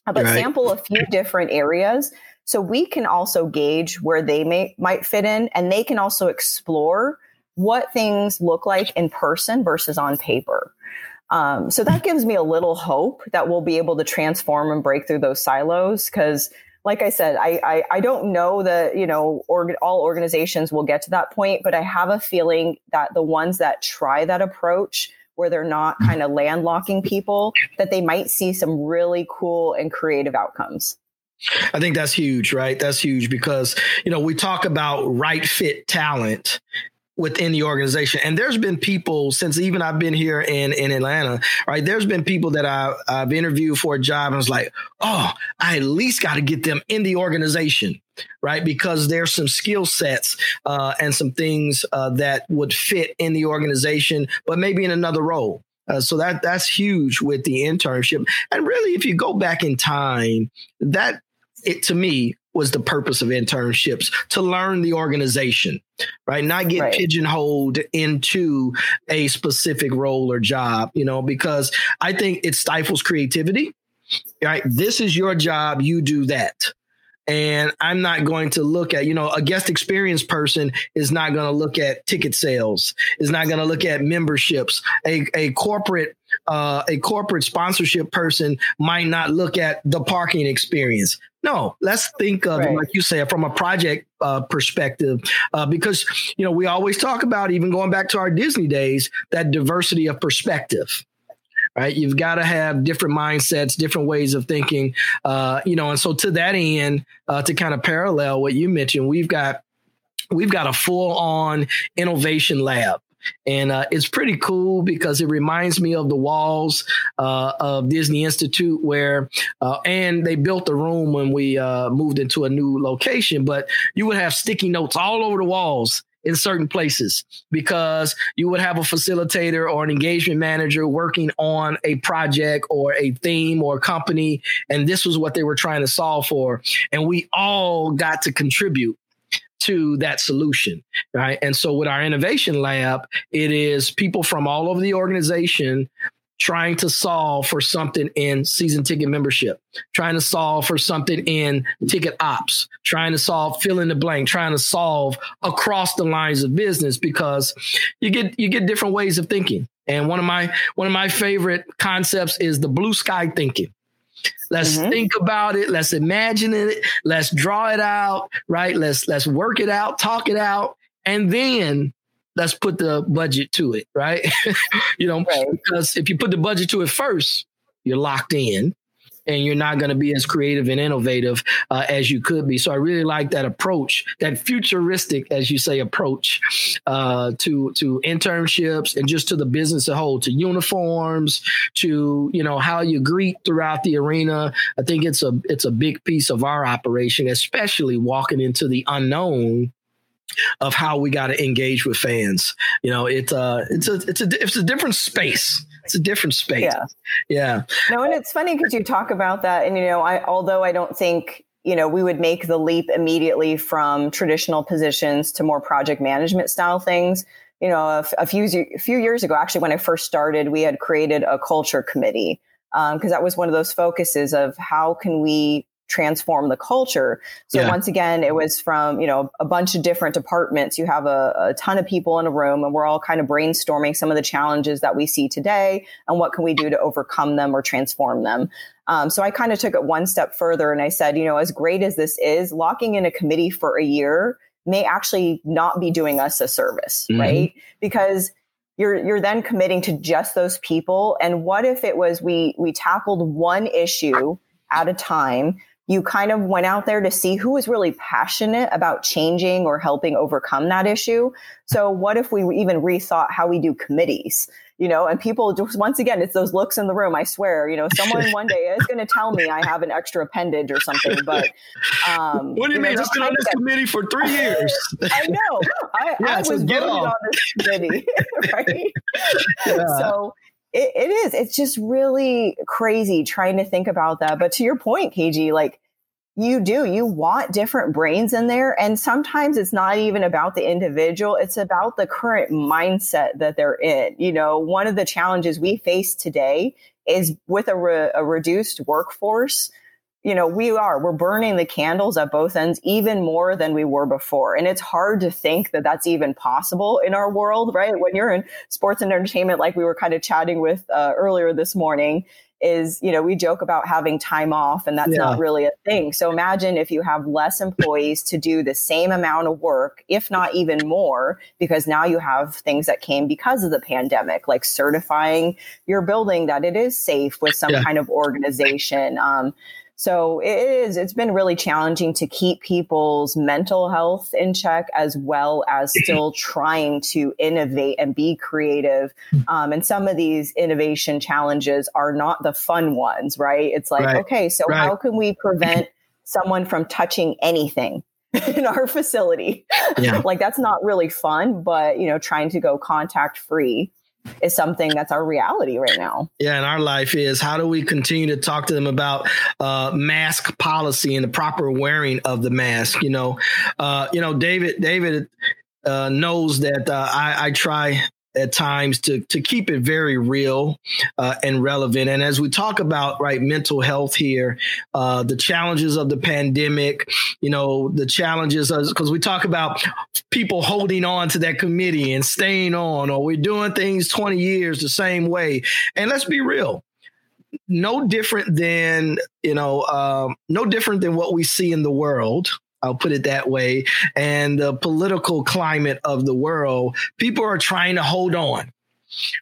but right. sample a few different areas. So we can also gauge where they may might fit in, and they can also explore what things look like in person versus on paper. Um, so that gives me a little hope that we'll be able to transform and break through those silos. Because like I said, I, I, I don't know that, you know, org- all organizations will get to that point, but I have a feeling that the ones that try that approach where they're not kind of landlocking people, that they might see some really cool and creative outcomes. I think that's huge, right? That's huge because, you know, we talk about right fit talent within the organization. And there's been people since even I've been here in, in Atlanta, right? There's been people that I, I've interviewed for a job and was like, oh, I at least got to get them in the organization, right? Because there's some skill sets uh, and some things uh, that would fit in the organization, but maybe in another role. Uh, so that that's huge with the internship. And really, if you go back in time, that it to me was the purpose of internships, to learn the organization, right? Not get right. pigeonholed into a specific role or job, you know, because I think it stifles creativity, right? This is your job. You do that. And I'm not going to look at, you know, a guest experience person is not going to look at ticket sales, is not going to look at memberships. A, a corporate uh, a corporate sponsorship person might not look at the parking experience. No, let's think of right. it, like you said, from a project uh, perspective, uh, because, you know, we always talk about, even going back to our Disney days, that diversity of perspective. Right. You've got to have different mindsets, different ways of thinking, uh, you know, and so to that end, uh, to kind of parallel what you mentioned, we've got we've got a full on innovation lab. And uh, it's pretty cool because it reminds me of the walls uh, of Disney Institute where uh, and they built the room when we uh, moved into a new location. But you would have sticky notes all over the walls in certain places because you would have a facilitator or an engagement manager working on a project or a theme or a company. And this was what they were trying to solve for. And we all got to contribute to that solution, right? And so with our innovation lab, it is people from all over the organization trying to solve for something in season ticket membership, trying to solve for something in ticket ops, trying to solve fill in the blank, trying to solve across the lines of business, because you get you get different ways of thinking. And one of my one of my favorite concepts is the blue sky thinking. Let's mm-hmm. think about it. Let's imagine it. Let's draw it out. Right. Let's let's work it out, talk it out. And then let's put the budget to it. Right. you know, right. Because if you put the budget to it first, you're locked in and you're not going to be as creative and innovative uh, as you could be. So I really like that approach, that futuristic, as you say, approach uh, to to internships and just to the business as a whole, to uniforms, to, you know, how you greet throughout the arena. I think it's a it's a big piece of our operation, especially walking into the unknown of how we got to engage with fans. You know, it's uh it's a it's a it's a different space. It's a different space. Yeah. yeah. No, and it's funny because you talk about that, and you know, I although I don't think, you know, we would make the leap immediately from traditional positions to more project management style things. You know, a, a few a few years ago, actually, when I first started, we had created a culture committee because um, that was one of those focuses of how can we transform the culture. So yeah. once again, it was from, you know, a bunch of different departments. You have a, a ton of people in a room and we're all kind of brainstorming some of the challenges that we see today and what can we do to overcome them or transform them. Um, so I kind of took it one step further and I said, you know, as great as this is, locking in a committee for a year may actually not be doing us a service, mm-hmm. right? Because You're you're then committing to just those people. And what if it was we we tackled one issue at a time? You kind of went out there to see who was really passionate about changing or helping overcome that issue. So what if we even rethought how we do committees, you know, and people just, once again, it's those looks in the room. I swear, you know, someone one day is going to tell me I have an extra appendage or something, but, um, what do you, you mean? Know, just been on this committee for three years. I know. I, yeah, I was so voted on this committee. Right. Yeah. So, It, it is. It's just really crazy trying to think about that. But to your point, K G, like you do, you want different brains in there. And sometimes it's not even about the individual. It's about the current mindset that they're in. You know, one of the challenges we face today is with a, re- a reduced workforce. You know, we are, we're burning the candles at both ends even more than we were before. And it's hard to think that that's even possible in our world, right? When you're in sports and entertainment, like we were kind of chatting with uh, earlier this morning, is, you know, we joke about having time off and that's yeah. not really a thing. So imagine if you have less employees to do the same amount of work, if not even more, because now you have things that came because of the pandemic, like certifying your building that it is safe with some yeah. kind of organization. Um, So it is, it's been really challenging to keep people's mental health in check as well as still trying to innovate and be creative. Um, and some of these innovation challenges are not the fun ones, right? It's like, right. okay, so right. how can we prevent someone from touching anything in our facility? Yeah. Like that's not really fun, but you know, trying to go contact free is something that's our reality right now. Yeah. And our life is, how do we continue to talk to them about uh, mask policy and the proper wearing of the mask? You know, uh, you know, David, David uh, knows that uh, I, I try at times to, to keep it very real uh, and relevant. And as we talk about, right, mental health here, uh, the challenges of the pandemic, you know, the challenges, because we talk about people holding on to that committee and staying on, or we're doing things twenty years the same way. And let's be real. No different than, you know, um, no different than what we see in the world. I'll put it that way. And the political climate of the world, people are trying to hold on.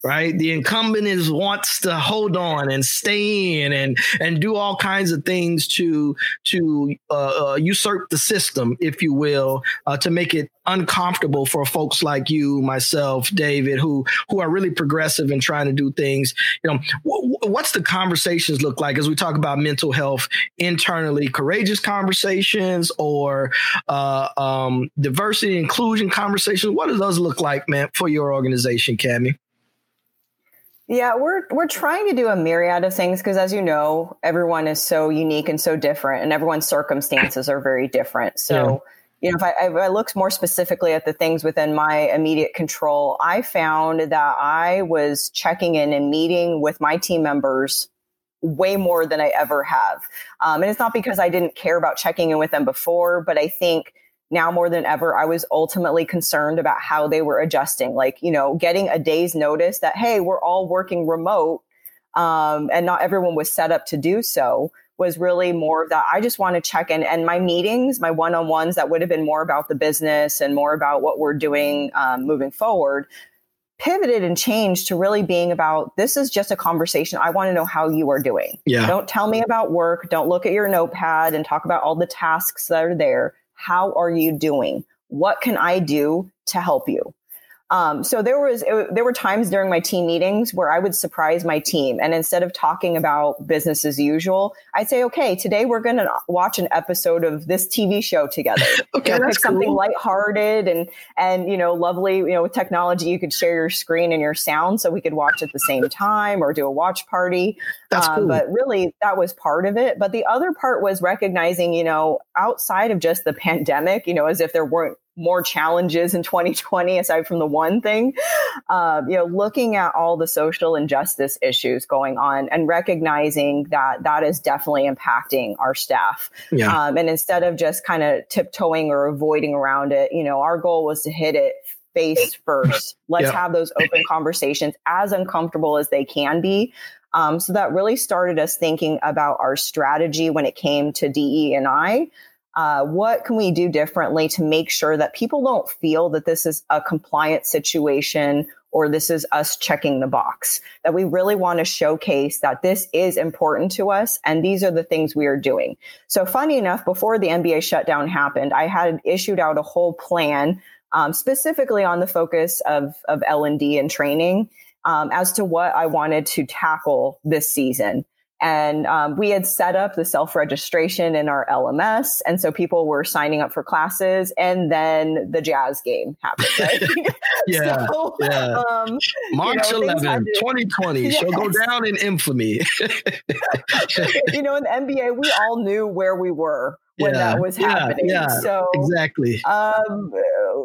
Right. The incumbent is wants to hold on and stay in and and do all kinds of things to to uh, usurp the system, if you will, uh, to make it uncomfortable for folks like you, myself, David, who who are really progressive and trying to do things. You know, wh- what's the conversations look like as we talk about mental health internally? Courageous conversations or uh, um, diversity, inclusion conversations? What do those look like, man, for your organization, Kami? Yeah, we're we're trying to do a myriad of things because, as you know, everyone is so unique and so different, and everyone's circumstances are very different. So, yeah. you know, if I, if I looked more specifically at the things within my immediate control, I found that I was checking in and meeting with my team members way more than I ever have. Um, and it's not because I didn't care about checking in with them before, but I think now more than ever, I was ultimately concerned about how they were adjusting, like, you know, getting a day's notice that, hey, we're all working remote um, and not everyone was set up to do so was really more of that. I just want to check in. And my meetings, my one-on-ones that would have been more about the business and more about what we're doing um, moving forward, pivoted and changed to really being about, this is just a conversation. I want to know how you are doing. Yeah. Don't tell me about work. Don't look at your notepad and talk about all the tasks that are there. How are you doing? What can I do to help you? Um, so there was it, there were times during my team meetings where I would surprise my team. And instead of talking about business as usual, I'd say, okay, today we're going to watch an episode of this T V show together. Okay, you know, that's something cool. Lighthearted and, and, you know, lovely, you know, with technology, you could share your screen and your sound so we could watch at the same time or do a watch party. That's um, cool. But really that was part of it. But the other part was recognizing, you know, outside of just the pandemic, you know, as if there weren't more challenges in twenty twenty, aside from the one thing, uh, you know, looking at all the social injustice issues going on and recognizing that that is definitely impacting our staff. Yeah. Um, and instead of just kind of tiptoeing or avoiding around it, you know, our goal was to hit it face first. Let's yeah. have those open conversations as uncomfortable as they can be. Um, so that really started us thinking about our strategy when it came to D E and I. Uh, what can we do differently to make sure that people don't feel that this is a compliance situation or this is us checking the box, that we really want to showcase that this is important to us and these are the things we are doing. So funny enough, before the N B A shutdown happened, I had issued out a whole plan um, specifically on the focus of, of L and D and training um, as to what I wanted to tackle this season. And um, we had set up the self-registration in our L M S. And so people were signing up for classes and then the Jazz game happened. Right? yeah, so, yeah. Um, March eleventh, twenty twenty. Yes. She'll go down in infamy. You know, in the N B A, we all knew where we were when yeah, that was happening. Yeah, yeah, so exactly. Um,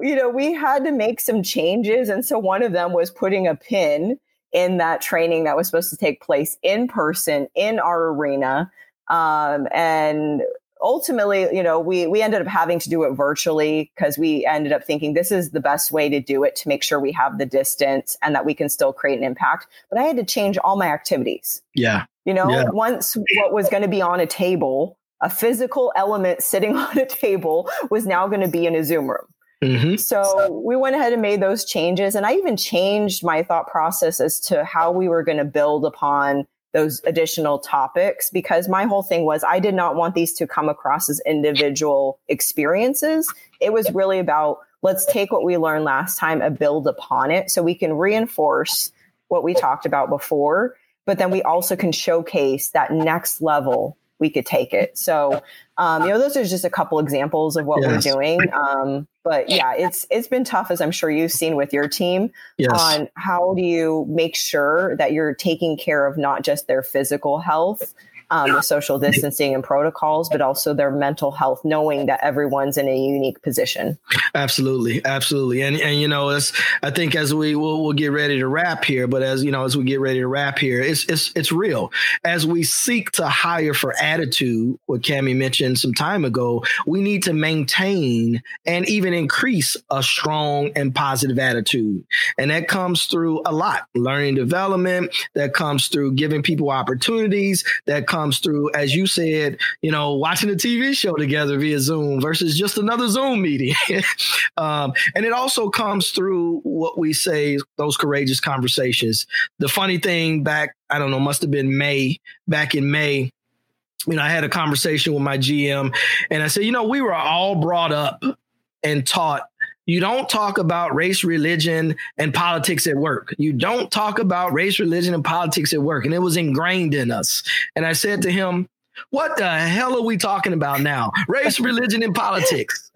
you know, we had to make some changes. And so one of them was putting a pin in that training that was supposed to take place in person in our arena. Um, and ultimately, you know, we, we ended up having to do it virtually because we ended up thinking this is the best way to do it to make sure we have the distance and that we can still create an impact. But I had to change all my activities. Yeah. You know, yeah. once what was going to be on a table, a physical element sitting on a table was now going to be in a Zoom room. Mm-hmm. So we went ahead and made those changes. And I even changed my thought process as to how we were going to build upon those additional topics, because my whole thing was I did not want these to come across as individual experiences. It was really about let's take what we learned last time and build upon it so we can reinforce what we talked about before. But then we also can showcase that next level we could take it. So, um, you know, those are just a couple examples of what yes. we're doing. Um, but yeah, it's, it's been tough, as I'm sure you've seen with your team yes. on how do you make sure that you're taking care of not just their physical health, um, the social distancing and protocols, but also their mental health, knowing that everyone's in a unique position. Absolutely. Absolutely. And, and, you know, it's, I think as we will, we'll get ready to wrap here, but as you know, as we get ready to wrap here, it's, it's, it's real. As we seek to hire for attitude, what Kami mentioned some time ago, we need to maintain and even increase a strong and positive attitude. And that comes through a lot, learning development, that comes through giving people opportunities, that comes comes through, as you said, you know, watching a T V show together via Zoom versus just another Zoom meeting. um, and it also comes through what we say, those courageous conversations. The funny thing back, I don't know, must have been May, back in May, you know, I had a conversation with my G M and I said, you know, we were all brought up and taught, You don't talk about race, religion, and politics at work. You don't talk about race, religion, and politics at work. And it was ingrained in us. And I said to him, what the hell are we talking about now? Race, religion, and politics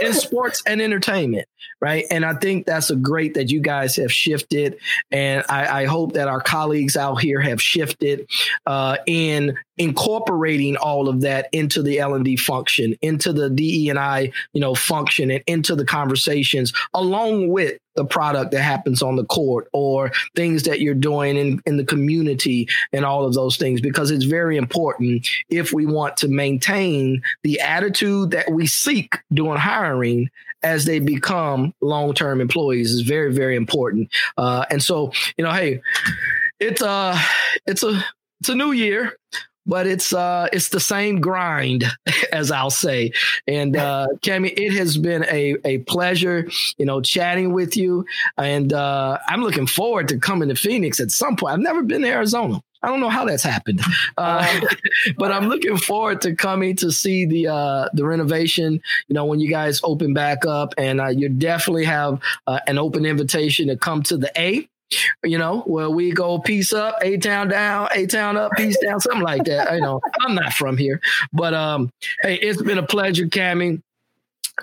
in sports and entertainment. Right. And I think that's a great that you guys have shifted. And I, I hope that our colleagues out here have shifted uh, in incorporating all of that into the L and D function, into the D E and I, you know, function, and into the conversations along with the product that happens on the court or things that you're doing in, in the community and all of those things, because it's very important if we want to maintain the attitude that we seek during hiring as they become long-term employees is very, very important. Uh, and so, you know, hey, it's uh it's a it's a new year, but it's uh it's the same grind, as I'll say. And uh, Kami, it has been a a pleasure, you know, chatting with you. And uh, I'm looking forward to coming to Phoenix at some point. I've never been to Arizona. I don't know how that's happened, uh, but I'm looking forward to coming to see the uh, the renovation, you know, when you guys open back up. And uh, you definitely have uh, an open invitation to come to the A, you know, where we go peace up, A-town down, A-town up, peace down, something like that. You know, I'm not from here, but um, hey, it's been a pleasure, Kami.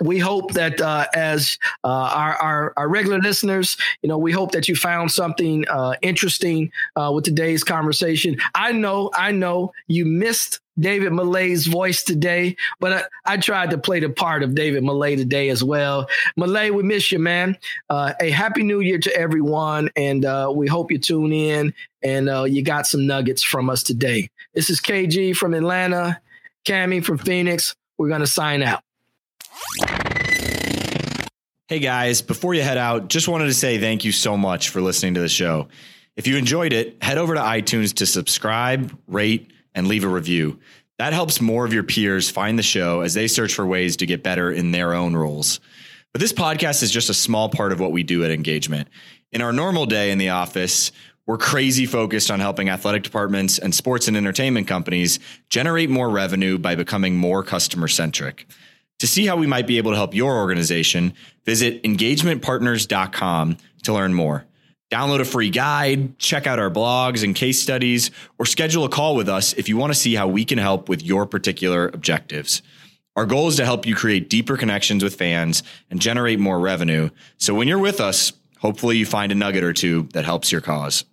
We hope that uh, as uh, our, our our regular listeners, you know, we hope that you found something uh, interesting uh, with today's conversation. I know, I know you missed David Millay's voice today, but I, I tried to play the part of David Millay today as well. Millay, we miss you, man. Uh, a happy new year to everyone. And uh, we hope you tune in and uh, you got some nuggets from us today. This is K G from Atlanta, Kami from Phoenix. We're going to sign out. Hey guys, before you head out, just wanted to say thank you so much for listening to the show. If you enjoyed it, head over to iTunes to subscribe, rate, and leave a review. That helps more of your peers find the show as they search for ways to get better in their own roles. But this podcast is just a small part of what we do at Engagement. In our normal day in the office, we're crazy focused on helping athletic departments and sports and entertainment companies generate more revenue by becoming more customer-centric. To see how we might be able to help your organization, visit engagement partners dot com to learn more. Download a free guide, check out our blogs and case studies, or schedule a call with us if you want to see how we can help with your particular objectives. Our goal is to help you create deeper connections with fans and generate more revenue. So when you're with us, hopefully you find a nugget or two that helps your cause.